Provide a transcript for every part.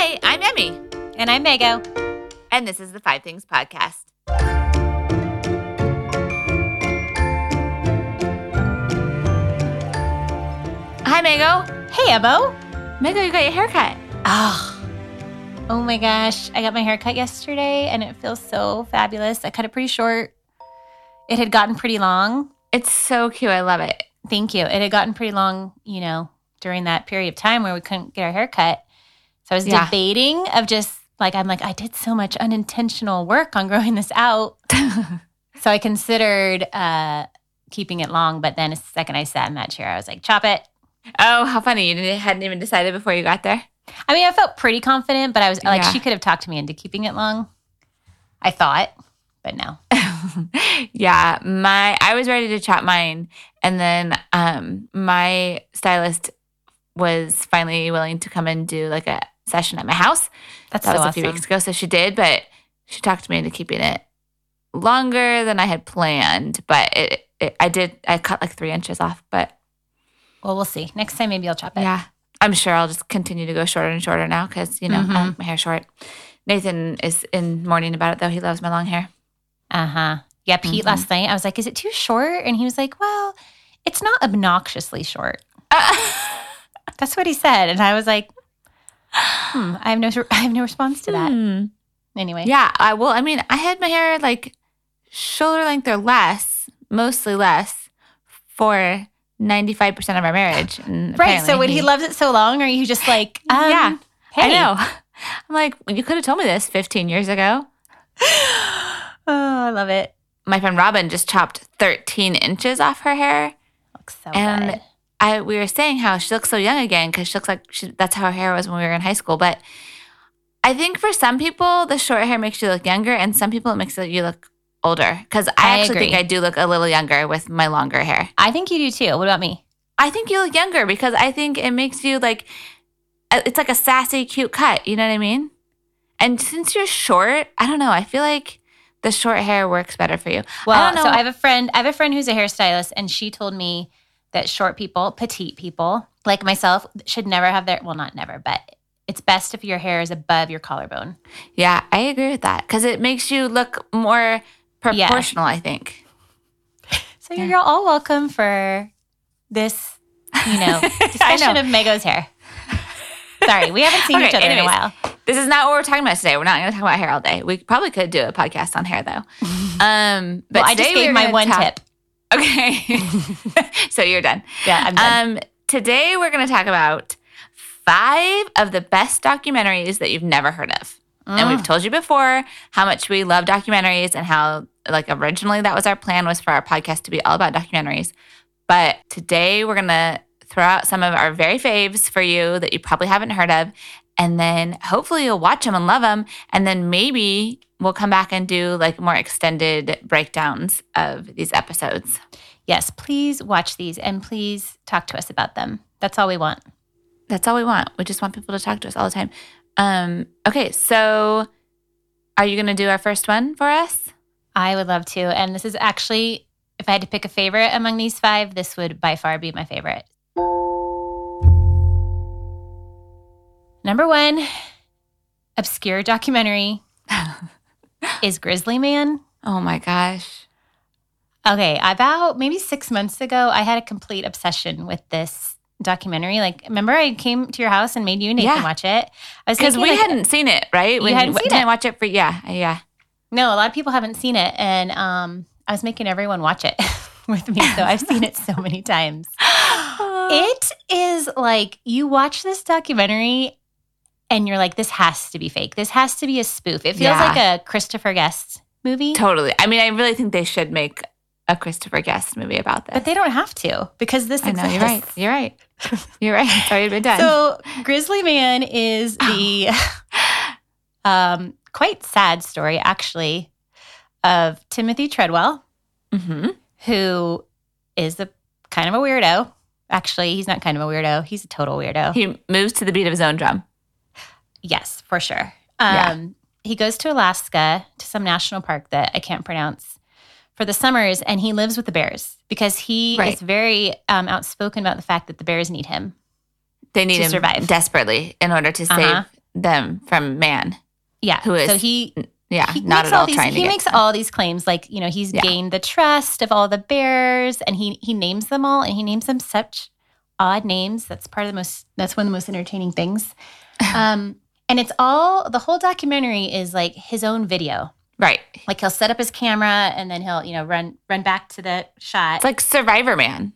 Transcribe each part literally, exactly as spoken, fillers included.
Hi, I'm Emmy. And I'm Mago. And this is the Five Things Podcast. Hi, Mago. Hey, Ebo. Mago, you got your haircut. Oh. Oh my gosh. I got my haircut yesterday and it feels so fabulous. I cut it pretty short. It had gotten pretty long. It's so cute. I love it. Thank you. It had gotten pretty long, you know, during that period of time where we couldn't get our hair cut. So I was yeah. debating of just like, I'm like, I did so much unintentional work on growing this out. So I considered uh, keeping it long. But then the second I sat in that chair, I was like, chop it. Oh, how funny. You didn't, hadn't even decided before you got there? I mean, I felt pretty confident, but I was like, yeah. she could have talked me into keeping it long. I thought, but no. yeah, my I was ready to chop mine. And then um, my stylist was finally willing to come and do like a session at my house. That's that so was awesome. A few weeks ago, so she did, but she talked me into keeping it longer than I had planned. But it, it I did, I cut like three inches off, but. Well, we'll see. Next time, maybe I'll chop it. Yeah. I'm sure I'll just continue to go shorter and shorter now because, you know, mm-hmm. I have my hair short. Nathan is in mourning about it, though. He loves my long hair. Uh-huh. Yeah, Pete mm-hmm. last night, I was like, is it too short? And he was like, well, it's not obnoxiously short. Uh- That's what he said. And I was like, hmm, I have no I have no response to that. Hmm. Anyway. Yeah. I, well, I mean, I had my hair like shoulder length or less, mostly less, for ninety-five percent of our marriage. And right. So when he, he loves it so long, or are you just like, um, yeah, hey. I know. I'm like, well, you could have told me this fifteen years ago. Oh, I love it. My friend Robin just chopped thirteen inches off her hair. Looks so and good. I, we were saying how she looks so young again because she looks like she, that's how her hair was when we were in high school. But I think for some people, the short hair makes you look younger, and some people it makes you look older, because I, I actually agree. think I do look a little younger with my longer hair. I think you do too. What about me? I think you look younger because I think it makes you like, it's like a sassy, cute cut. You know what I mean? And since you're short, I don't know. I feel like the short hair works better for you. Well, I don't know. So I have a friend. I have a friend who's a hairstylist, and she told me that short people, petite people like myself, should never have their. Well, not never, but it's best if your hair is above your collarbone. Yeah, I agree with that because it makes you look more proportional, yeah. I think. So yeah. You're all welcome for this, you know, discussion know. of Mago's hair. Sorry, we haven't seen okay, each other anyways, in a while. This is not what we're talking about today. We're not going to talk about hair all day. We probably could do a podcast on hair, though. Um, but well, today I just gave my one talk- tip. Okay. So you're done. Yeah, I'm done. Um, today we're going to talk about five of the best documentaries that you've never heard of. And we've told you before how much we love documentaries and how, like, originally that was our plan, was for our podcast to be all about documentaries. But today we're going to throw out some of our very faves for you that you probably haven't heard of. And then hopefully you'll watch them and love them. And then maybe we'll come back and do, like, more extended breakdowns of these episodes. Yes, please watch these and please talk to us about them. That's all we want. That's all we want. We just want people to talk to us all the time. Um, okay, so are you going to do our first one for us? I would love to. And this is actually, if I had to pick a favorite among these five, this would by far be my favorite. Number one, obscure documentary, is Grizzly Man. Oh my gosh. Okay, about maybe six months ago, I had a complete obsession with this documentary. Like, remember I came to your house and made you and Nathan yeah. watch it? Because we like, hadn't seen it, right? We hadn't seen didn't it. watch it for, yeah, yeah. No, a lot of people haven't seen it. And um, I was making everyone watch it with me. So I've seen it so many times. It is like, you watch this documentary and you're like, this has to be fake. This has to be a spoof. It feels yeah. like a Christopher Guest movie. Totally. I mean, I really think they should make a Christopher Guest movie about this. But they don't have to, because this exists. I know, you're right. You're right. You're right. It's already been done. So Grizzly Man is the um, quite sad story, actually, of Timothy Treadwell, mm-hmm. who is a kind of a weirdo. Actually, he's not kind of a weirdo. He's a total weirdo. He moves to the beat of his own drum. Yes, for sure. Um, yeah. He goes to Alaska, to some national park that I can't pronounce, for the summers, and he lives with the bears because he right. is very um, outspoken about the fact that the bears need him. They need to him survive. Desperately in order to save uh-huh. them from man. Yeah. Who is, so he, yeah, he not at all, all these, trying to He makes them. all these claims, like, you know, he's yeah. gained the trust of all the bears, and he he names them all, and he names them such odd names. That's part of the most, that's one of the most entertaining things. Um, and it's all, the whole documentary is like his own video. Right. Like he'll set up his camera and then he'll, you know, run run back to the shot. It's like Survivor Man.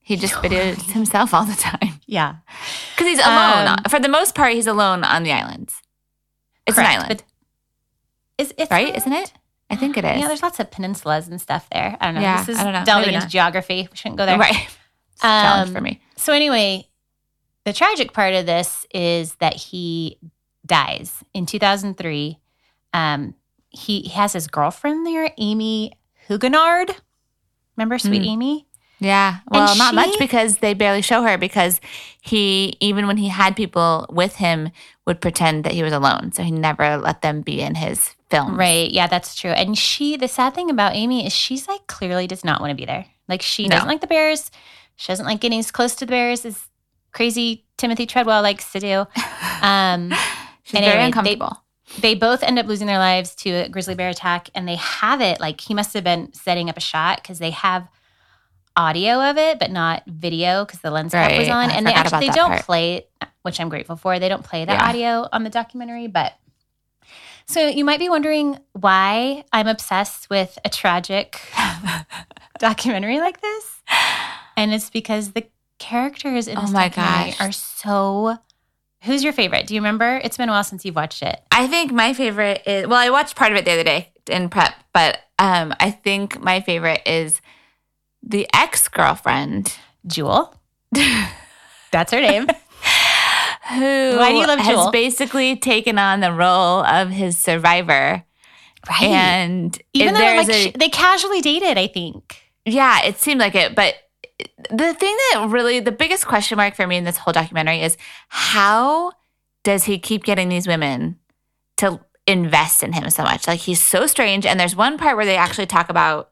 He just videos himself all the time. Yeah. Because he's alone. Um, For the most part, he's alone on the island. It's correct, an island. Is it's right, island? Isn't it? I think it is. Yeah, there's lots of peninsulas and stuff there. I don't know. Yeah, this is delving into geography. We shouldn't go there. Right. It's a challenge um, for me. So anyway, the tragic part of this is that he dies in two thousand three. Um, he, he has his girlfriend there, Amy Huguenard. Remember Sweet mm. Amy? Yeah. Well, and not she, much because they barely show her because he, even when he had people with him, would pretend that he was alone. So he never let them be in his film. Right. Yeah, that's true. And she, the sad thing about Amy is she's like clearly does not want to be there. Like she no. doesn't like the bears. She doesn't like getting as close to the bears as crazy Timothy Treadwell likes to do. Um, She's and very anyway, uncomfortable. They, they both end up losing their lives to a grizzly bear attack, and they have it. Like he must have been setting up a shot because they have audio of it, but not video because the lens cap right. was on. I and they actually they don't part. play, which I'm grateful for. They don't play the yeah. audio on the documentary. But so you might be wondering why I'm obsessed with a tragic documentary like this. And it's because the characters in this oh my documentary gosh. are so... Who's your favorite? Do you remember? It's been a while since you've watched it. I think my favorite is... Well, I watched part of it the other day in prep, but um, I think my favorite is the ex-girlfriend. Jewel. That's her name. Who Why do you love Jewel? Has basically taken on the role of his survivor. Right. And even though like, a, they casually dated, I think. Yeah, it seemed like it, but... The thing that really, the biggest question mark for me in this whole documentary is how does he keep getting these women to invest in him so much? Like he's so strange. And there's one part where they actually talk about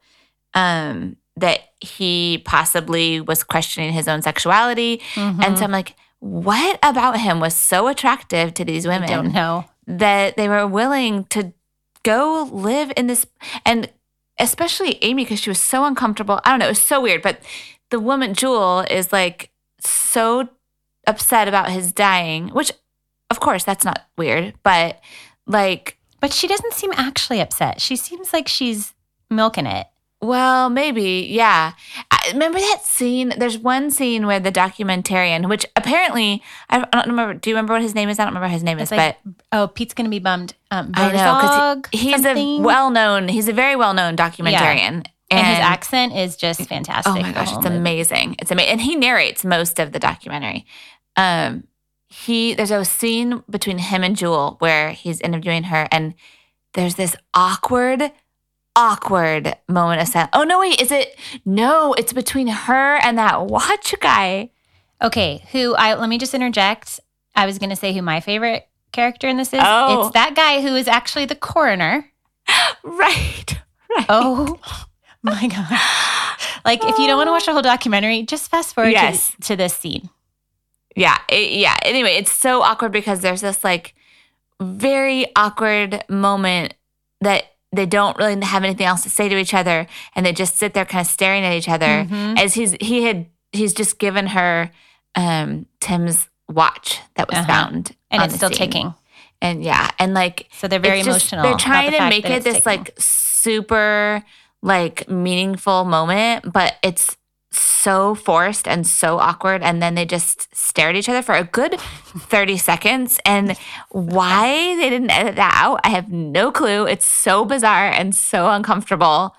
um, that he possibly was questioning his own sexuality. Mm-hmm. And so I'm like, what about him was so attractive to these women? I don't know. That they were willing to go live in this, and especially Amy because she was so uncomfortable. I don't know. It was so weird, but... The woman, Jewel, is like so upset about his dying, which, of course, that's not weird, but like... But she doesn't seem actually upset. She seems like she's milking it. Well, maybe, yeah. I remember that scene? There's one scene where the documentarian, which apparently, I don't remember, do you remember what his name is? I don't remember what his name it's is, like, but... Oh, Pete's going to be bummed. Um, I know, because he, he's something. a well-known, he's a very well-known documentarian. Yeah. And, and his accent is just fantastic. Oh my gosh, it's movie. amazing. It's amazing. And he narrates most of the documentary. Um, he There's a scene between him and Jewel where he's interviewing her, and there's this awkward, awkward moment of silence. Oh, no, wait, is it? No, it's between her and that watch guy. Okay, who I, let me just interject. I was going to say who my favorite character in this is. Oh. It's that guy who is actually the coroner. Right, right. Oh, Oh my God. Like, if you don't want to watch the whole documentary, just fast forward yes. to, to this scene. Yeah. It, yeah. Anyway, it's so awkward because there's this, like, very awkward moment that they don't really have anything else to say to each other, and they just sit there kind of staring at each other mm-hmm. as he's he had he's just given her um, Tim's watch that was uh-huh. found. And it's still scene. ticking. And, yeah. And, like... So they're very emotional. Just, they're trying the to make it this, ticking. like, super... like meaningful moment, but it's so forced and so awkward. And then they just stare at each other for a good thirty seconds. And why they didn't edit that out, I have no clue. It's so bizarre and so uncomfortable.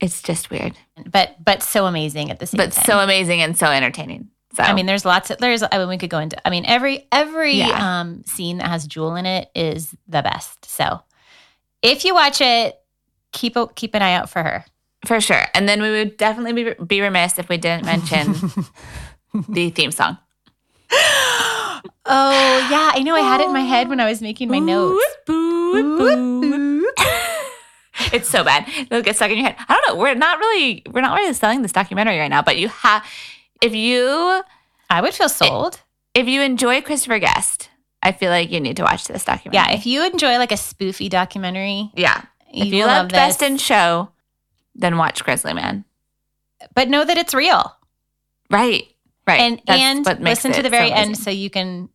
It's just weird. But but so amazing at the same but time. But so amazing and so entertaining. So I mean, there's lots of, there's, I mean, we could go into, I mean, every, every yeah. um, scene that has Jewel in it is the best. So if you watch it, Keep keep an eye out for her. For sure. And then we would definitely be, be remiss if we didn't mention the theme song. Oh, yeah. I know I had it in my head when I was making my notes. It's so bad. It'll get stuck in your head. I don't know. We're not really, we're not really selling this documentary right now, but you have, if you... I would feel sold. If you enjoy Christopher Guest, I feel like you need to watch this documentary. Yeah, if you enjoy like a spoofy documentary. Yeah. You if you love Best in Show, then watch Grizzly Man. But know that it's real. Right. Right. And That's and listen to the very so end so you can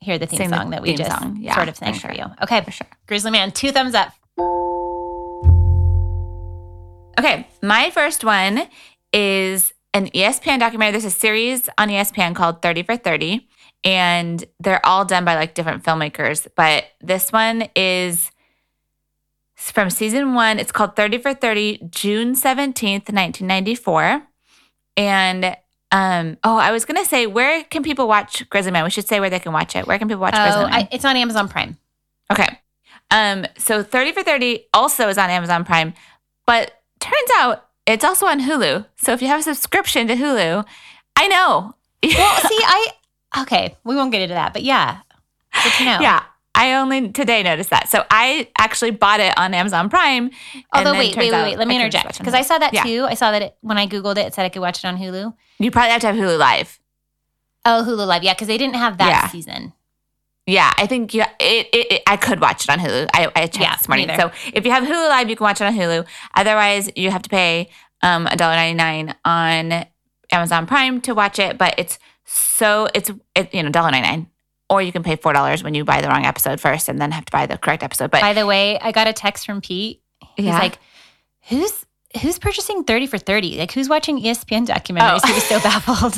hear the theme Same song that we just song. Yeah, sort of sang for, sure. for you. Okay, for sure. Grizzly Man, two thumbs up. Okay, my first one is an E S P N documentary. There's a series on E S P N called thirty for thirty, and they're all done by like different filmmakers. But this one is from season one. It's called thirty for thirty, June seventeenth, nineteen ninety-four. And um, oh, I was going to say, where can people watch Grizzly Man? We should say where they can watch it. Where can people watch oh, Grizzly Man? I, it's on Amazon Prime. Okay. Um, so thirty for thirty also is on Amazon Prime, but turns out it's also on Hulu. So if you have a subscription to Hulu, I know. Well, see, I, okay, we won't get into that, but yeah, good to know. Yeah, I only today noticed that. So I actually bought it on Amazon Prime. Although, wait, wait, wait, wait, let me interject because I saw that yeah. too. I saw that it, when I Googled it, it said I could watch it on Hulu. You probably have to have Hulu Live. Oh, Hulu Live. Yeah, because they didn't have that yeah. season. Yeah, I think you, it, it, it, I could watch it on Hulu. I, I checked yeah, this morning. So if you have Hulu Live, you can watch it on Hulu. Otherwise, you have to pay um, one dollar ninety-nine on Amazon Prime to watch it. But it's so it's it, you know one dollar ninety-nine, or you can pay four dollars when you buy the wrong episode first, and then have to buy the correct episode. But by the way, I got a text from Pete. He's yeah. like, "Who's who's purchasing thirty for thirty? Like, who's watching E S P N documentaries?" Oh. He was so baffled.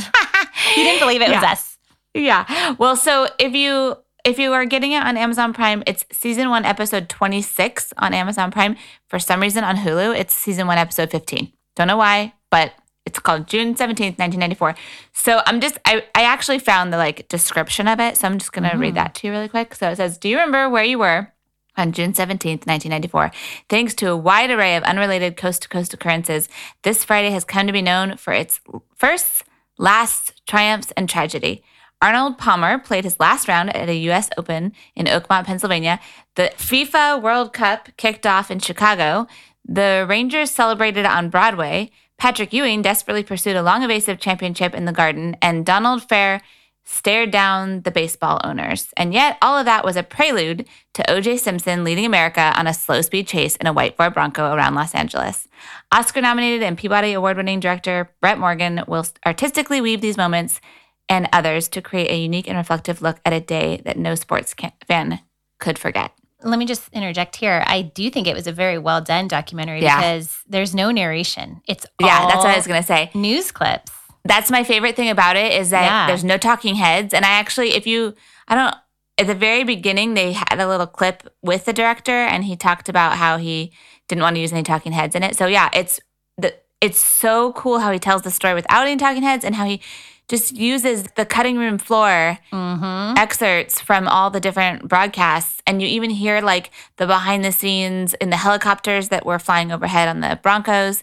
He didn't believe it yeah. was us. Yeah. Well, so if you. If you are getting it on Amazon Prime, it's season one, episode twenty-six on Amazon Prime. For some reason on Hulu, it's season one, episode fifteen. Don't know why, but it's called June seventeenth, nineteen ninety-four. So I'm just, I, I actually found the like description of it. So I'm just going to mm. read that to you really quick. So it says, do you remember where you were on June seventeenth, nineteen ninety-four? Thanks to a wide array of unrelated coast-to-coast occurrences, this Friday has come to be known for its firsts, lasts, triumphs, and tragedy. Arnold Palmer played his last round at a U S Open in Oakmont, Pennsylvania. The FIFA World Cup kicked off in Chicago. The Rangers celebrated on Broadway. Patrick Ewing desperately pursued a long-evasive championship in the Garden. And Donald Fair stared down the baseball owners. And yet, all of that was a prelude to O J Simpson leading America on a slow-speed chase in a white Ford Bronco around Los Angeles. Oscar-nominated and Peabody Award-winning director Brett Morgan will artistically weave these moments and others to create a unique and reflective look at a day that no sports can- fan could forget. Let me just interject here. I do think it was a very well done documentary yeah. because there's no narration. It's all yeah, that's what I was gonna say. News clips. That's my favorite thing about it is that yeah. there's no talking heads. And I actually, if you, I don't, at the very beginning, they had a little clip with the director, and he talked about how he didn't want to use any talking heads in it. So yeah, it's the it's so cool how he tells the story without any talking heads, and how he just uses the cutting room floor mm-hmm. excerpts from all the different broadcasts. And you even hear like the behind the scenes in the helicopters that were flying overhead on the Broncos.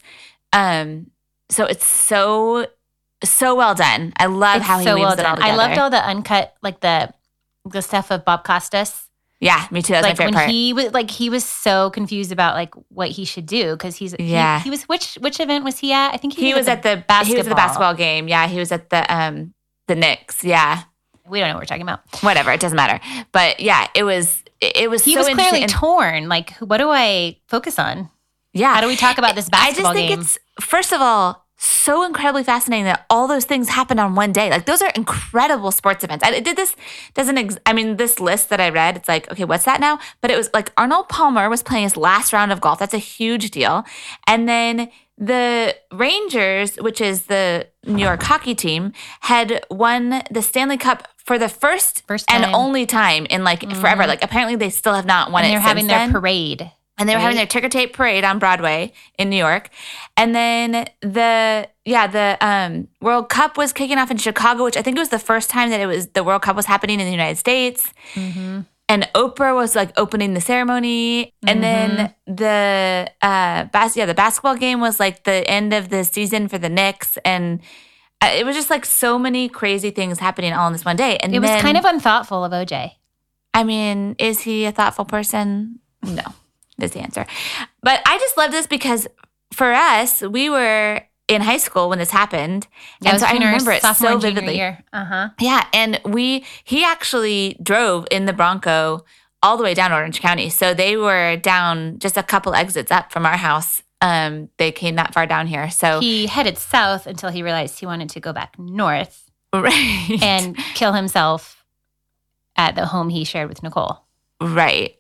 Um, so it's so, so well done. I love it's how he so weaves well it all together. I loved all the uncut, like the the stuff of Bob Costas. Yeah, me too. That's like my favorite when part. He was like he was so confused about like what he should do because he's yeah he, he was which which event was he at? I think he, he was, was at the, the basketball. He was at the basketball game. Yeah, he was at the um the Knicks. Yeah, we don't know what we're talking about. Whatever, it doesn't matter. But yeah, it was it was he so was clearly and, torn. Like, what do I focus on? Yeah, how do we talk about this basketball game? I just think game? it's first of all so incredibly fascinating that all those things happened on one day. Like, those are incredible sports events. I did this, doesn't, ex- I mean, this list that I read, it's like, okay, what's that now? But it was like Arnold Palmer was playing his last round of golf. That's a huge deal. And then the Rangers, which is the New York hockey team, had won the Stanley Cup for the first, first and only time in like mm-hmm. forever. Like, apparently they still have not won and it since then. They're having their parade. And they were right. having their ticker tape parade on Broadway in New York. And then the, yeah, the um, World Cup was kicking off in Chicago, which I think it was the first time that it was the World Cup was happening in the United States. Mm-hmm. And Oprah was like opening the ceremony. And mm-hmm. then the, uh, bas- yeah, the basketball game was like the end of the season for the Knicks. And it was just like so many crazy things happening all in this one day. And it was then, kind of unthoughtful of O J. I mean, is he a thoughtful person? No. Is the answer. But I just love this because for us, we were in high school when this happened. Yeah, and so I remember it so vividly. Uh-huh. Yeah. And we, he actually drove in the Bronco all the way down Orange County. So they were down just a couple exits up from our house. Um, they came that far down here. So he headed south until he realized he wanted to go back north. Right. And kill himself at the home he shared with Nicole. Right.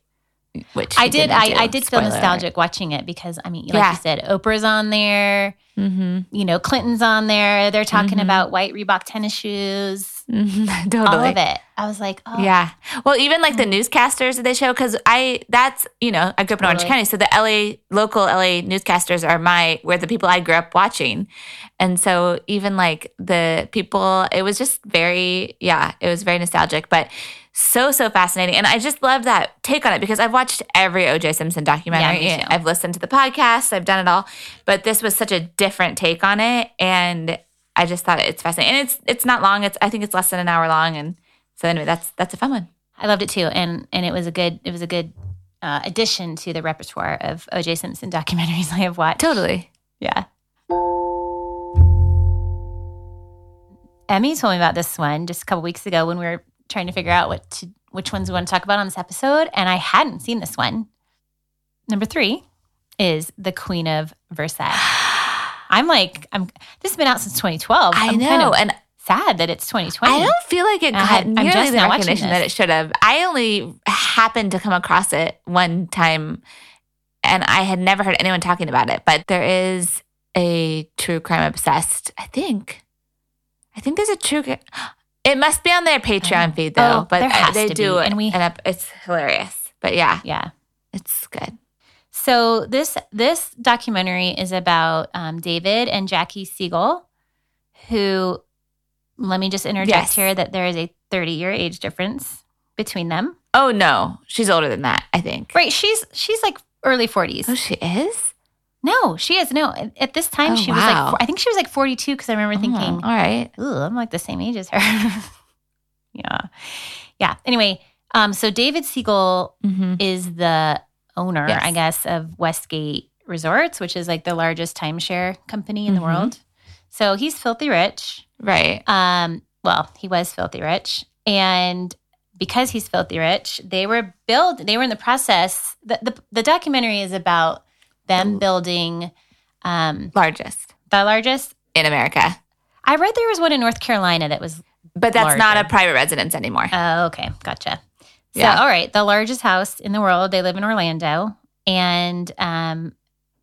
Which I did. I, I did Spoiler. feel nostalgic watching it because, I mean, like yeah. you said, Oprah's on there. Mm-hmm. You know, Clinton's on there. They're talking mm-hmm. about white Reebok tennis shoes. Mm-hmm. Totally. All of it. I was like, oh. Yeah. Well, even like the newscasters that they show, because I, that's, you know, I grew up in Orange totally. County. So the L A, local L A newscasters are my, were the people I grew up watching. And so even like the people, it was just very, yeah, it was very nostalgic. But So, so fascinating. And I just love that take on it because I've watched every O J. Simpson documentary. Yeah, I've listened to the podcast. I've done it all. But this was such a different take on it. And I just thought it's fascinating. And it's it's not long. It's I think it's less than an hour long. And so anyway, that's that's a fun one. I loved it too. And and it was a good it was a good uh, addition to the repertoire of O J. Simpson documentaries I have watched. Totally. Yeah. Emmy told me about this one just a couple weeks ago when we were trying to figure out what to, which ones we want to talk about on this episode, and I hadn't seen this one. Number three is The Queen of Versailles. I'm like, I'm. This has been out since twenty twelve. I I'm know, kind of and sad that it's twenty twenty. I don't feel like it got nearly I'm just the recognition that it should have. I only happened to come across it one time, and I had never heard anyone talking about it. But there is a True Crime Obsessed. I think. I think there's a True Crime. It must be on their Patreon feed, though. Oh, but there has they to do be. It, and we, and it's hilarious. But yeah, yeah, it's good. So this this documentary is about um, David and Jackie Siegel, who, let me just interject yes. here that there is a thirty-year age difference between them. Oh no, she's older than that, I think. Right? She's she's like early forties. Oh, she is. No, she is. No, at this time oh, she wow. was like, I think she was like forty-two because I remember thinking, oh, all right, ooh, I'm like the same age as her. yeah. Yeah. Anyway, um, so David Siegel mm-hmm. is the owner, yes. I guess, of Westgate Resorts, which is like the largest timeshare company in mm-hmm. the world. So he's filthy rich. Right. Um. Well, he was filthy rich. And because he's filthy rich, they were build. they were in the process. The, the, the documentary is about them building um, largest, the largest in America. I read there was one in North Carolina that was, but that's larger. Not a private residence anymore. Oh, uh, okay, gotcha. Yeah. So, all right, the largest house in the world. They live in Orlando, and um,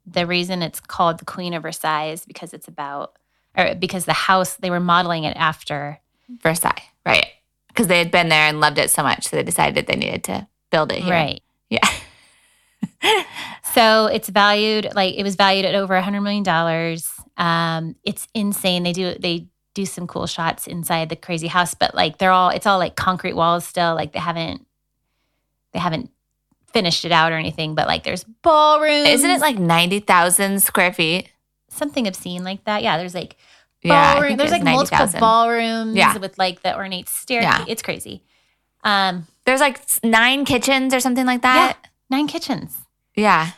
the reason it's called the Queen of Versailles is because it's about, or because the house they were modeling it after Versailles, right? Because they had been there and loved it so much, so they decided they needed to build it here. Right? Yeah. So it's valued like it was valued at over a hundred million dollars. Um, it's insane. They do they do some cool shots inside the crazy house, but like they're all it's all like concrete walls still. Like they haven't they haven't finished it out or anything. But like there's ballrooms. Isn't it like ninety thousand square feet? Something obscene like that. Yeah, there's like ballroom. Yeah, there's like multiple ninety thousand ballrooms yeah. with like the ornate staircase. Yeah. It's crazy. Um, there's like nine kitchens or something like that. Yeah. Nine kitchens. Yeah.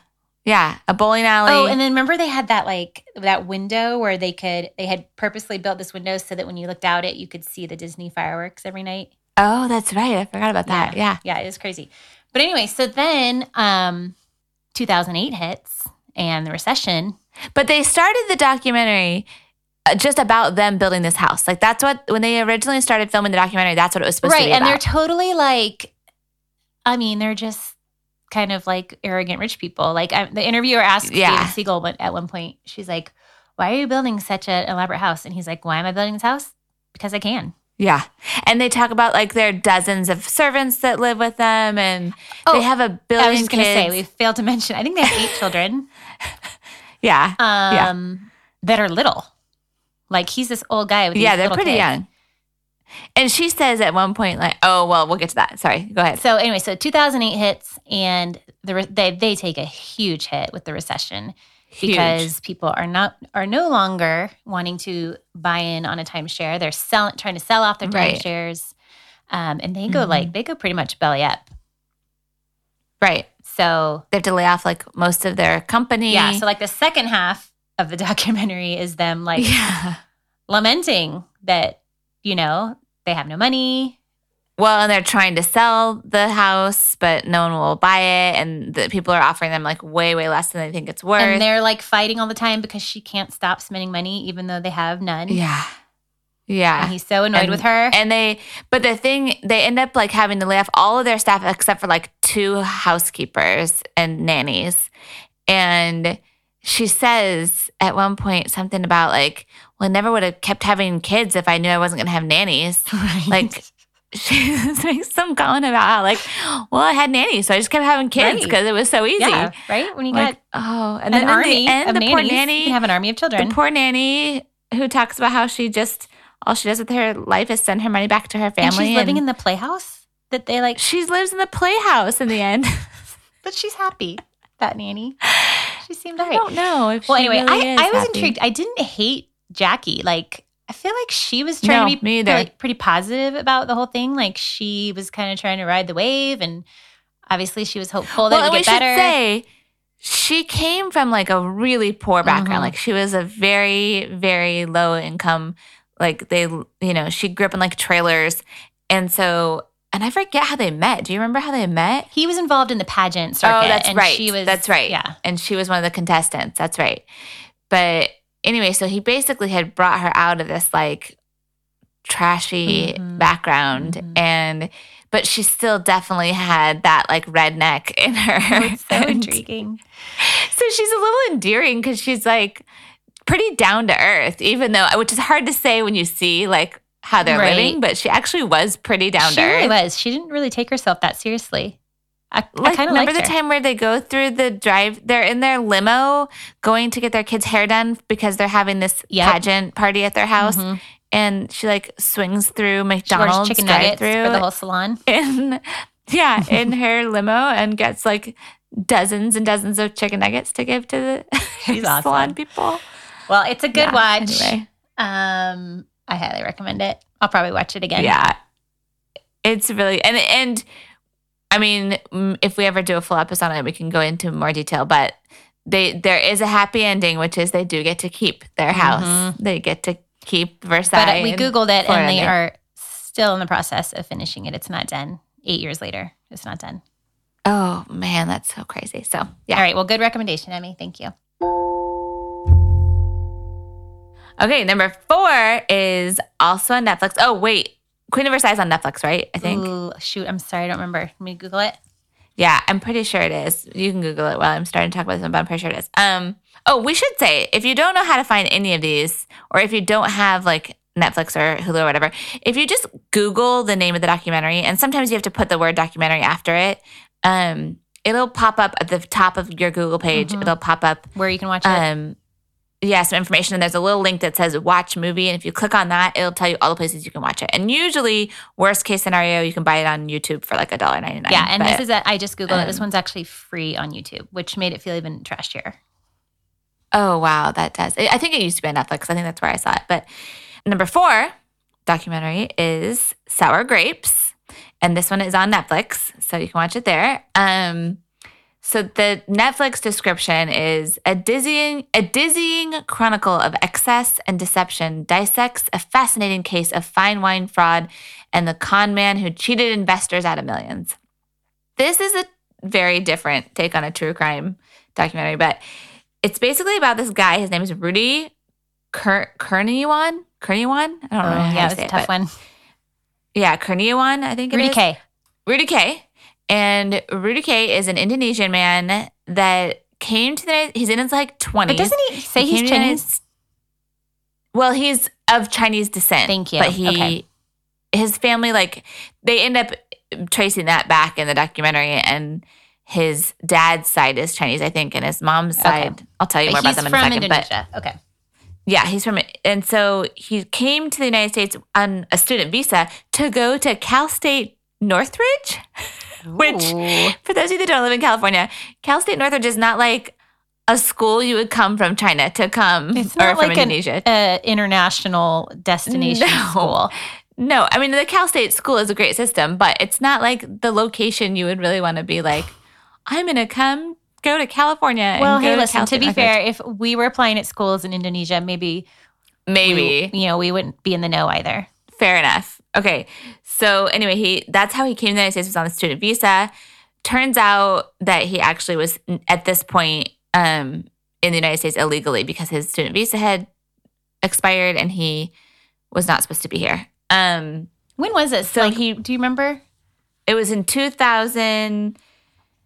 Yeah. A bowling alley. Oh, and then remember they had that like that window where they could, they had purposely built this window so that when you looked out it, you could see the Disney fireworks every night. Oh, that's right. I forgot about that. Yeah. Yeah. yeah it was crazy. But anyway, so then um, two thousand eight hits and the recession. But they started the documentary just about them building this house. Like that's what, when they originally started filming the documentary, that's what it was supposed right, to be about. Right. And they're totally like, I mean, they're just, kind of like arrogant rich people. Like I, the interviewer asked yeah. David Siegel at one point, she's like, why are you building such an elaborate house? And he's like, why am I building this house? Because I can. Yeah. And they talk about like there are dozens of servants that live with them and oh, they have a billion kids. I was just going to say, we failed to mention, I think they have eight children. Yeah. Um, yeah. That are little. Like he's this old guy with yeah, these little kids. Yeah, they're pretty young. And she says at one point, like, oh, well, we'll get to that. Sorry, go ahead. So anyway, so two thousand eight hits, and the re- they they take a huge hit with the recession huge. because people are not are no longer wanting to buy in on a timeshare. They're selling, trying to sell off their timeshares, right. um, and they go mm-hmm. like they go pretty much belly up. Right. So they have to lay off like most of their company. Yeah. So like the second half of the documentary is them like yeah. lamenting that, you know, they have no money. Well, and they're trying to sell the house, but no one will buy it. And the people are offering them like way, way less than they think it's worth. And they're like fighting all the time because she can't stop spending money, even though they have none. Yeah. Yeah. And he's so annoyed and, with her. And they, but the thing, they end up like having to lay off all of their staff except for like two housekeepers and nannies. And she says at one point something about like, well, I never would have kept having kids if I knew I wasn't going to have nannies. Right. Like, she makes some comment about how, like, well, I had nannies, so I just kept having kids because right. it was so easy. Yeah, right? When you like, got oh, and an then army in the end, of the nannies, poor nanny, you have an army of children. The poor nanny who talks about how she just, all she does with her life is send her money back to her family. And she's and living in the playhouse that they like. She lives in the playhouse in the end. But she's happy, that nanny. She seemed all right. I don't know if well, she anyway, really I, is I was happy. Intrigued. I didn't hate Jackie, like, I feel like she was trying no, to be like pretty positive about the whole thing. Like she was kind of trying to ride the wave, and obviously she was hopeful that well, it would and get we better. Should say, she came from like a really poor background. Mm-hmm. Like she was a very, very low income. Like they, you know, she grew up in like trailers, and so and I forget how they met. Do you remember how they met? He was involved in the pageant circuit. Oh, that's and right. She was, that's right. Yeah, and she was one of the contestants. That's right, but. Anyway, so he basically had brought her out of this like trashy mm-hmm. background, mm-hmm. and but she still definitely had that like redneck in her. Oh, it's so and, intriguing. So she's a little endearing because she's like pretty down to earth, even though which is hard to say when you see like how they're right. living. But she actually was pretty down she to really earth. She was. She didn't really take herself that seriously. I, like, I kind of remember the her. time where they go through the drive. They're in their limo going to get their kids' hair done because they're having this yep. pageant party at their house, mm-hmm. and she like swings through McDonald's chicken drive through for the whole salon. In, yeah, in her limo and gets like dozens and dozens of chicken nuggets to give to the awesome. salon people. Well, it's a good yeah, watch. Anyway. Um, I highly recommend it. I'll probably watch it again. Yeah, it's really and and. I mean, if we ever do a full episode on it, we can go into more detail, but they there is a happy ending, which is they do get to keep their house. Mm-hmm. They get to keep Versailles. But we Googled it, and they are still in the process of finishing it. It's not done. Eight years later, it's not done. Oh, man, that's so crazy. So, yeah. All right. Well, good recommendation, Emmy. Thank you. Okay, number four is also on Netflix. Oh, wait. Queen of Versailles on Netflix, right? I think. Ooh, shoot, I'm sorry, I don't remember. Let me Google it. Yeah, I'm pretty sure it is. You can Google it while I'm starting to talk about this one, but I'm pretty sure it is. Um, oh, we should say, if you don't know how to find any of these, or if you don't have like Netflix or Hulu or whatever, if you just Google the name of the documentary, and sometimes you have to put the word documentary after it, um, it'll pop up at the top of your Google page. Mm-hmm. It'll pop up. Where you can watch it. Um, Yeah, some information, and there's a little link that says watch movie, and if you click on that, it'll tell you all the places you can watch it. And usually, worst case scenario, you can buy it on YouTube for like one dollar and ninety-nine cents. Yeah, and but, this is, a, I just Googled um, it. This one's actually free on YouTube, which made it feel even trashier. Oh, wow, that does. I think it used to be on Netflix. I think that's where I saw it. But number four documentary is Sour Grapes, and this one is on Netflix, so you can watch it there. Um So the Netflix description is a dizzying, a dizzying chronicle of excess and deception dissects a fascinating case of fine wine fraud and the con man who cheated investors out of millions. This is a very different take on a true crime documentary, but it's basically about this guy. His name is Rudy Ker- Kurniawan. Kurniawan? I don't know oh, how yeah, to say it. Yeah, it was a tough one. Yeah, Kurniawan, I think it Rudy is. Rudy K. Rudy K. And Rudy K is an Indonesian man that came to the, he's in his like twenties. But doesn't he say he he's Chinese? His, well, he's of Chinese descent. Thank you. But he, okay. his family, like they end up tracing that back in the documentary, and his dad's side is Chinese, I think. And his mom's okay. side, I'll tell you but more about them in a second. Indonesia. But okay. Yeah, he's from, and so he came to the United States on a student visa to go to Cal State Northridge. Ooh. Which, for those of you that don't live in California, Cal State Northridge is not like a school you would come from China to come it's or not from like Indonesia. An uh, international destination no. school. No, I mean, the Cal State school is a great system, but it's not like the location you would really want to be like, I'm going to come go to California and well, go hey, to listen, Cal State to be fair, if we were applying at schools in Indonesia, maybe, maybe we, you know, we wouldn't be in the know either. Fair enough. Okay. So anyway, he that's how he came to the United States, was on the student visa. Turns out that he actually was, at this point, um, in the United States illegally because his student visa had expired and he was not supposed to be here. Um, when was it? So like, he, do you remember? It was in two thousand.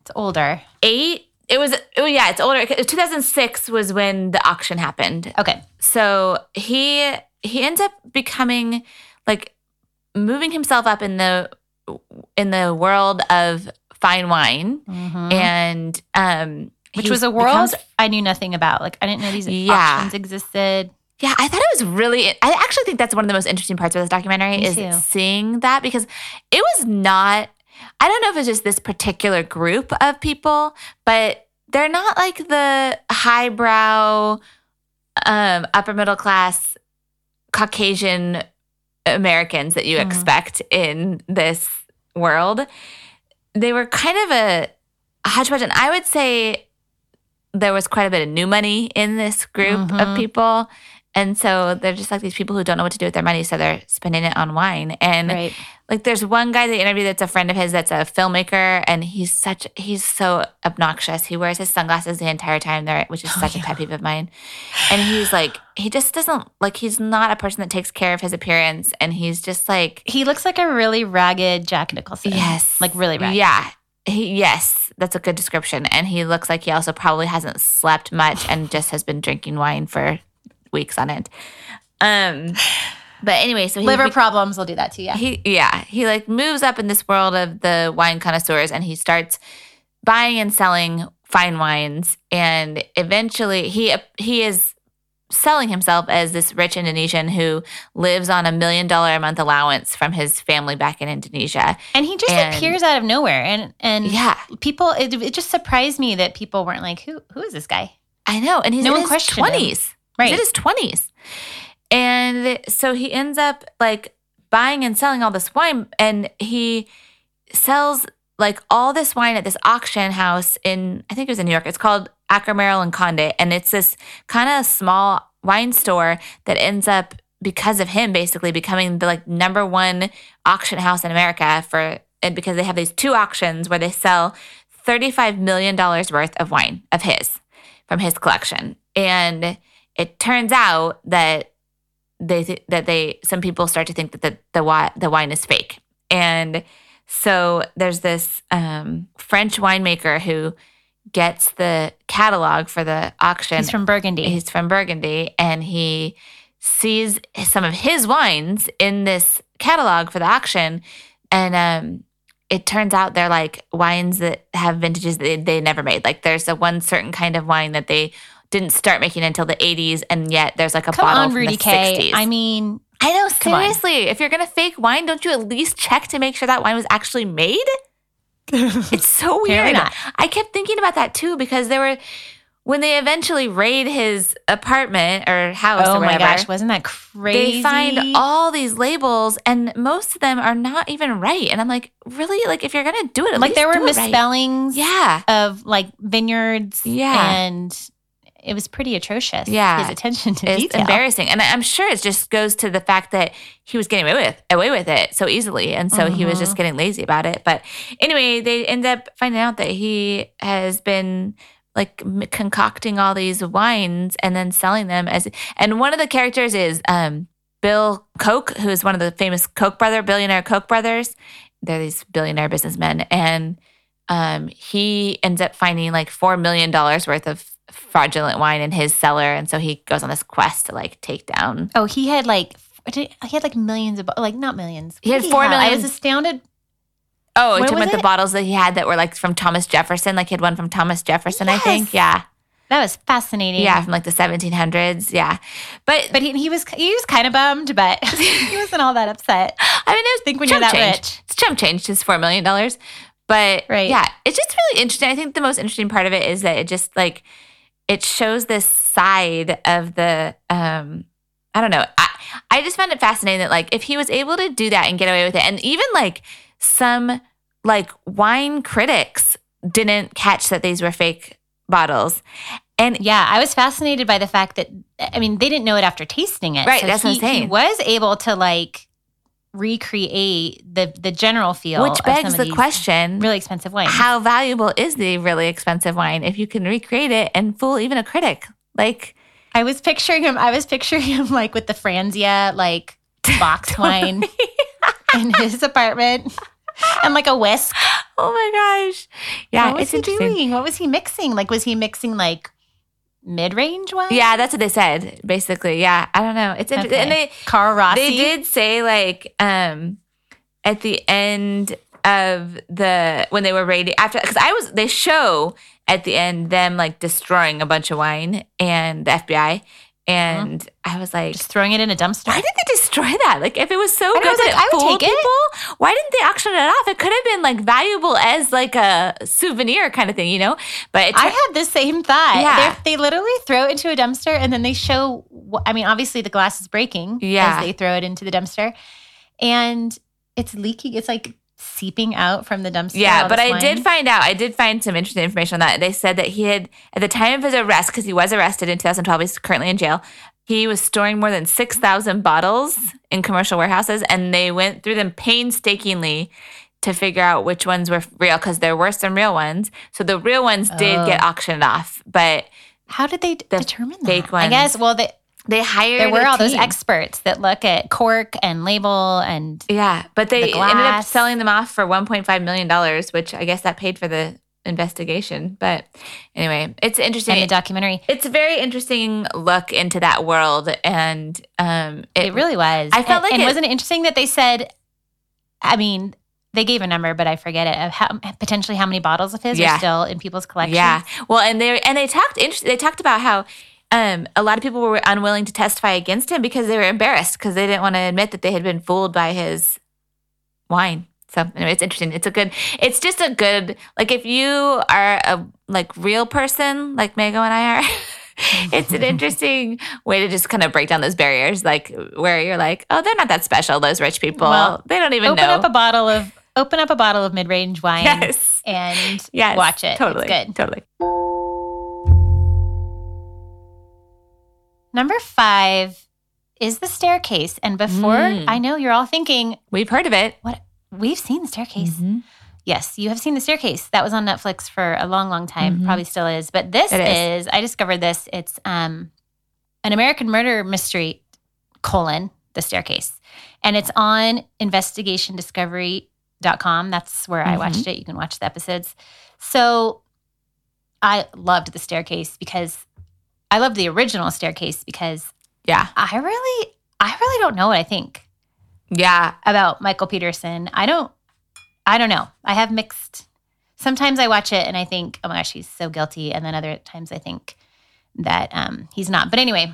It's older. Eight? It was, oh yeah, it's older. two thousand six was when the auction happened. Okay. So he he ends up becoming, like, moving himself up in the in the world of fine wine. Mm-hmm. And um, Which was a world becomes, I knew nothing about. Like, I didn't know these yeah. auctions existed. Yeah, I thought it was really, I actually think that's one of the most interesting parts of this documentary Me is too. seeing that, because it was not, I don't know if it's just this particular group of people, but they're not like the highbrow, um, upper middle class Caucasian Americans that you mm. expect in this world. They were kind of a, a hodgepodge, and I would say there was quite a bit of new money in this group mm-hmm. of people. And so they're just like these people who don't know what to do with their money, so they're spending it on wine. And right. like, there's one guy they interviewed that's a friend of his that's a filmmaker, and he's such he's so obnoxious. He wears his sunglasses the entire time there, which is oh, such yeah. a pet peeve of mine. And he's like, he just doesn't like he's not a person that takes care of his appearance, and he's just like he looks like a really ragged Jack Nicholson. Yes, like really ragged. Yeah. He, yes, that's a good description. And he looks like he also probably hasn't slept much and just has been drinking wine for weeks on end. Um, but anyway, so he, liver problems will do that too. Yeah, he yeah he like moves up in this world of the wine connoisseurs, and he starts buying and selling fine wines, and eventually he he is selling himself as this rich Indonesian who lives on a million dollar a month allowance from his family back in Indonesia. And he just and, appears out of nowhere, and and yeah, people. It, it just surprised me that people weren't like, who who is this guy? I know, and he's no in one his twenties. Right. He's in his twenties. And so he ends up like buying and selling all this wine, and he sells like all this wine at this auction house in, I think it was in New York. It's called Acker, Merrill and Conde. And it's this kind of small wine store that ends up, because of him, basically becoming the like number one auction house in America for, and because they have these two auctions where they sell thirty-five million dollars worth of wine of his, from his collection. And it turns out that they th- that they some people start to think that the the, wi- the wine is fake, and so there's this um, French winemaker who gets the catalog for the auction. He's from Burgundy. He's from Burgundy, and he sees some of his wines in this catalog for the auction, and um, it turns out they're like wines that have vintages that they, they never made. Like there's a one certain kind of wine that they didn't start making until the eighties, and yet there's like a come bottle on, from Rudy the K. sixties. I mean, I know, seriously. If you're gonna fake wine, don't you at least check to make sure that wine was actually made? It's so weird. I kept thinking about that too, because there were when they eventually raid his apartment or house. Oh or whatever, my gosh, wasn't that crazy? They find all these labels, and most of them are not even right. And I'm like, really? Like, if you're gonna do it, at like least there were do misspellings, it right. yeah, of like vineyards, yeah, and. It was pretty atrocious. Yeah. His attention to it's detail. It's embarrassing. And I'm sure it just goes to the fact that he was getting away with away with it so easily. And so mm-hmm. he was just getting lazy about it. But anyway, they end up finding out that he has been like concocting all these wines and then selling them as, and one of the characters is um, Bill Koch, who is one of the famous Koch brother, billionaire Koch brothers. They're these billionaire businessmen. And um, he ends up finding like four million dollars worth of fraudulent wine in his cellar, and so he goes on this quest to like take down. Oh, he had like he had like millions of like not millions. He what had four he million. I was astounded. Oh, talking about it? The bottles that he had that were like from Thomas Jefferson. Like he had one from Thomas Jefferson, yes. I think. Yeah, that was fascinating. Yeah, from like the seventeen hundreds. Yeah, but but he, he was he was kind of bummed, but he wasn't all that upset. I mean, I think when you're that change. rich, it's chump change. It's four million dollars, but right. yeah, it's just really interesting. I think the most interesting part of it is that it just like. It shows this side of the, um, I don't know. I, I just found it fascinating that like if he was able to do that and get away with it, and even like some like wine critics didn't catch that these were fake bottles. And yeah, I was fascinated by the fact that, I mean, they didn't know it after tasting it. Right, so that's he, what I'm saying. He was able to like recreate the the general feel. Which begs of some of the question, really expensive wine. How valuable is the really expensive wine if you can recreate it and fool even a critic? Like, I was picturing him, I was picturing him like with the Franzia, like box wine in his apartment. And like a whisk. Oh my gosh. Yeah, what was he doing? What was he mixing? Like, was he mixing like mid-range wine? Yeah, that's what they said, basically. Yeah, I don't know. It's interesting. Okay. And they, Carl Rossi. They did say like um, at the end of the, when they were rating, after, because I was, they show at the end them like destroying a bunch of wine and the F B I. And mm-hmm. I was like, just throwing it in a dumpster. Why did they destroy that? Like, if it was so good that like, it fooled people, it. Why didn't they auction it off? It could have been like valuable as like a souvenir kind of thing, you know? But it t- I had the same thought. Yeah. They literally throw it into a dumpster, and then they show. I mean, obviously the glass is breaking yeah. as they throw it into the dumpster, and it's leaking. It's like seeping out from the dumpster. Yeah, but I wine. did find out. I did find some interesting information on that. They said that he had, at the time of his arrest, because he was arrested in two thousand twelve, he's currently in jail, he was storing more than six thousand bottles in commercial warehouses, and they went through them painstakingly to figure out which ones were real, because there were some real ones. So the real ones oh. did get auctioned off, but how did they the determine that? Fake ones, I guess, well, they... They hired. There were all team. those experts that look at cork and label and yeah, but they the ended up selling them off for one point five million dollars, which I guess that paid for the investigation. But anyway, it's interesting. And the documentary. It's a very interesting look into that world, and um, it, it really was. I felt and, like, and it, wasn't it interesting that they said? I mean, they gave a number, but I forget it. Of how, potentially how many bottles of his yeah. are still in people's collections. Yeah. Well, and they and they talked. They talked about how. Um, a lot of people were unwilling to testify against him because they were embarrassed because they didn't want to admit that they had been fooled by his wine. So anyway, it's interesting. It's a good, it's just a good, like if you are a like real person, like Mago and I are, it's an interesting way to just kind of break down those barriers. Like where you're like, oh, they're not that special. Those rich people, well, they don't even open know. Open up a bottle of, open up a bottle of mid-range wine yes. and yes, watch it. Totally. It's good. Totally. Number five is The Staircase. And before, mm. I know you're all thinking, we've heard of it. What? We've seen The Staircase. Mm-hmm. Yes, you have seen The Staircase. That was on Netflix for a long, long time. Mm-hmm. Probably still is. But this is, is, I discovered this. It's um, an American murder mystery, colon, The Staircase. And it's on investigation discovery dot com. That's where mm-hmm. I watched it. You can watch the episodes. So I loved The Staircase because... I love the original Staircase because yeah, I really, I really don't know what I think. Yeah, about Michael Peterson. I don't, I don't know. I have mixed. Sometimes I watch it and I think, oh my gosh, he's so guilty, and then other times I think that um, he's not. But anyway,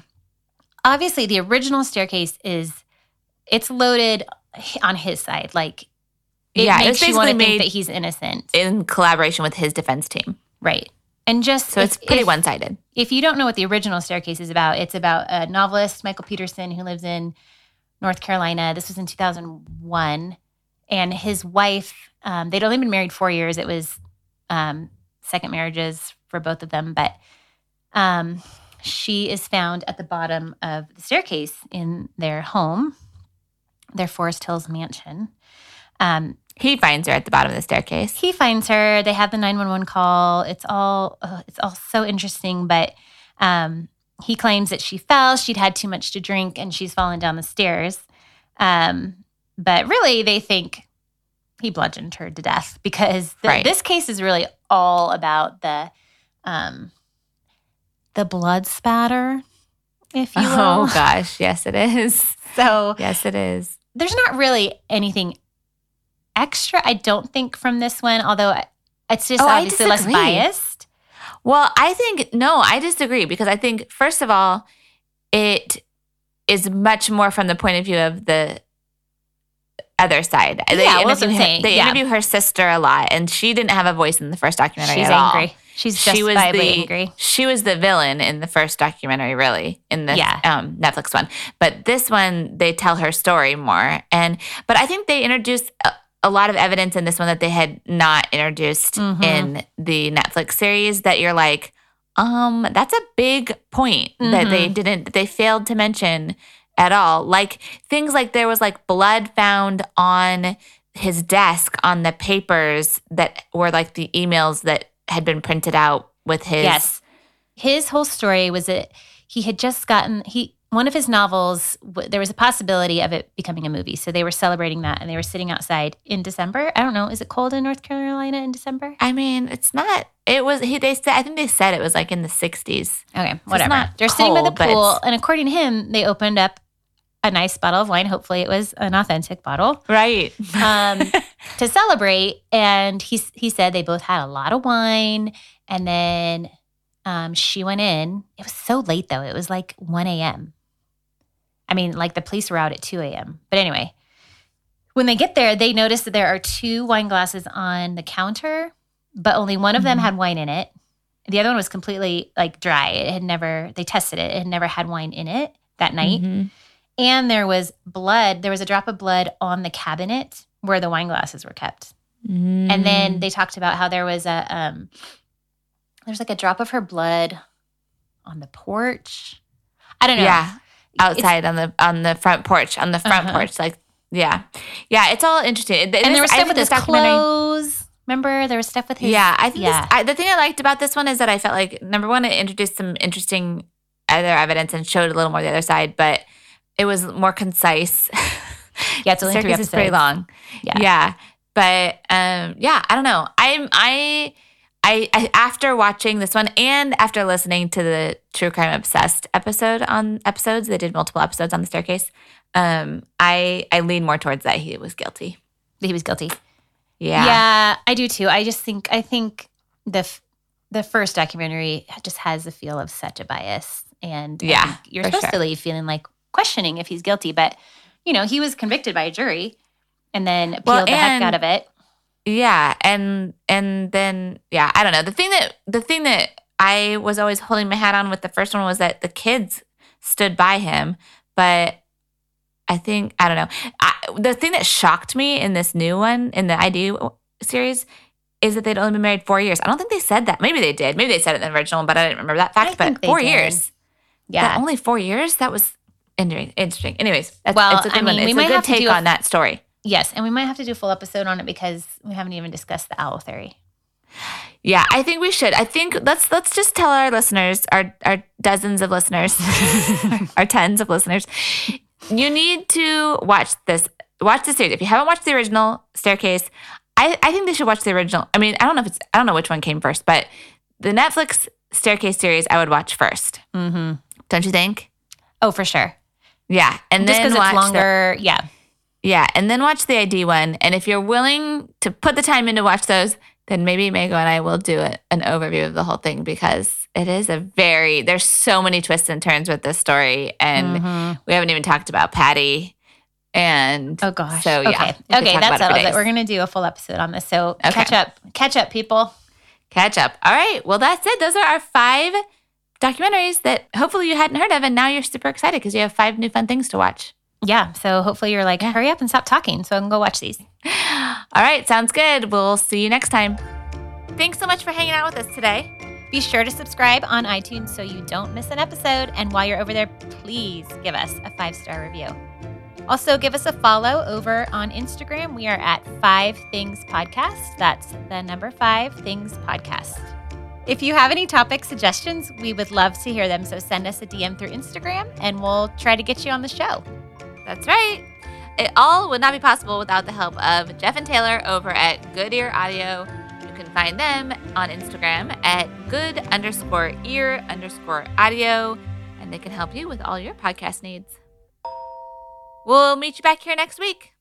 obviously the original Staircase is it's loaded on his side. Like it yeah, makes you want to think that he's innocent in collaboration with his defense team, right? And just so it's if, pretty if, one-sided. If you don't know what the original Staircase is about, it's about a novelist, Michael Peterson, who lives in North Carolina. This was in two thousand one. And his wife, um, they'd only been married four years. It was um, second marriages for both of them. But um, she is found at the bottom of the staircase in their home, their Forest Hills mansion. Um He finds her at the bottom of the staircase. He finds her. They have the nine one one call. It's all oh, it's all so interesting, but um, he claims that she fell. She'd had too much to drink, and she's fallen down the stairs. Um, but really, they think he bludgeoned her to death because th- right. this case is really all about the um, the blood spatter, if you will. Oh, gosh. Yes, it is. So yes, it is. There's not really anything extra, I don't think, from this one, although it's just oh, obviously less biased. Well, I think, no, I disagree because I think, first of all, it is much more from the point of view of the other side. They, yeah, interview, well, her, they yeah. interview her sister a lot, and she didn't have a voice in the first documentary She's at angry. all. She's just she was the, angry. She was the villain in the first documentary, really, in the yeah. um, Netflix one. But this one, they tell her story more. and But I think they introduce... Uh, a lot of evidence in this one that they had not introduced mm-hmm. in the Netflix series that you're like, Um, that's a big point mm-hmm. that they didn't, that they failed to mention at all. Like things like there was like blood found on his desk on the papers that were like the emails that had been printed out with his. Yes. His whole story was that he had just gotten, he, one of his novels, there was a possibility of it becoming a movie. So they were celebrating that and they were sitting outside in December. I don't know. Is it cold in North Carolina in December? I mean, it's not. It was, he, they said, I think they said it was like in the sixties. Okay, whatever. So they're cold, sitting by the pool. And according to him, they opened up a nice bottle of wine. Hopefully it was an authentic bottle. Right. Um, to celebrate. And he, he said they both had a lot of wine. And then um, she went in. It was so late though. It was like one a.m. I mean, like the police were out at two a.m. But anyway, when they get there, they notice that there are two wine glasses on the counter, but only one of them mm-hmm. had wine in it. The other one was completely like dry. It had never, they tested it. It had never had wine in it that night. Mm-hmm. And there was blood. There was a drop of blood on the cabinet where the wine glasses were kept. Mm. And then they talked about how there was a, um, there's like a drop of her blood on the porch. I don't know. Yeah. Outside it's, on the on the front porch, on the front uh-huh. porch, like yeah, yeah. It's all interesting. It, it and is, there was stuff with his clothes. Remember, there was stuff with his. Yeah, I think yeah. This, I, the thing I liked about this one is that I felt like number one, it introduced some interesting other evidence and showed a little more of the other side, but it was more concise. Yeah, it's only three episodes. It's pretty long. Yeah, yeah, but um, yeah, I don't know. I'm I. I, I after watching this one and after listening to the True Crime Obsessed episode on episodes, they did multiple episodes on The Staircase, um, I I lean more towards that he was guilty. He was guilty. Yeah. Yeah, I do too. I just think, I think the f- the first documentary just has the feel of such a bias. And yeah, you're supposed sure. to leave feeling like questioning if he's guilty. But, you know, he was convicted by a jury and then appealed well, and- the heck out of it. Yeah, and and then yeah, I don't know. The thing that the thing that I was always holding my hat on with the first one was that the kids stood by him, but I think I don't know. I, the thing that shocked me in this new one in the I D series is that they'd only been married four years. I don't think they said that. Maybe they did. Maybe they said it in the original, but I didn't remember that fact. I but four did. years, yeah, that only four years. That was interesting. Anyways, that's, well, it's a good I mean, one. It's we a might good have take a- on that story. Yes, and we might have to do a full episode on it because we haven't even discussed the owl theory. Yeah, I think we should. I think let's let's just tell our listeners, our our dozens of listeners, our tens of listeners, you need to watch this watch this series. If you haven't watched the original Staircase, I, I think they should watch the original. I mean, I don't know if it's I don't know which one came first, but the Netflix Staircase series I would watch first. Mm-hmm. Don't you think? Oh, for sure. Yeah, and just then watch it's longer. The, yeah. Yeah, and then watch the I D one. And if you're willing to put the time in to watch those, then maybe Mago and I will do a, an overview of the whole thing because it is a very, there's so many twists and turns with this story. And mm-hmm. we haven't even talked about Patty. And oh gosh. So yeah. Okay, okay that's all that. We're going to do a full episode on this. So okay. catch up. Catch up, people. Catch up. All right. Well, that's it. Those are our five documentaries that hopefully you hadn't heard of. And now you're super excited because you have five new fun things to watch. Yeah, so hopefully you're like, hurry up and stop talking so I can go watch these. All right, sounds good. We'll see you next time. Thanks so much for hanging out with us today. Be sure to subscribe on iTunes so you don't miss an episode. And while you're over there, please give us a five-star review. Also, give us a follow over on Instagram. We are at Five Things Podcast. That's the number five Things Podcast. If you have any topic suggestions, we would love to hear them. So send us a D M through Instagram and we'll try to get you on the show. That's right. It all would not be possible without the help of Jeff and Taylor over at Good Ear Audio. You can find them on Instagram at good underscore ear underscore audio, and they can help you with all your podcast needs. We'll meet you back here next week.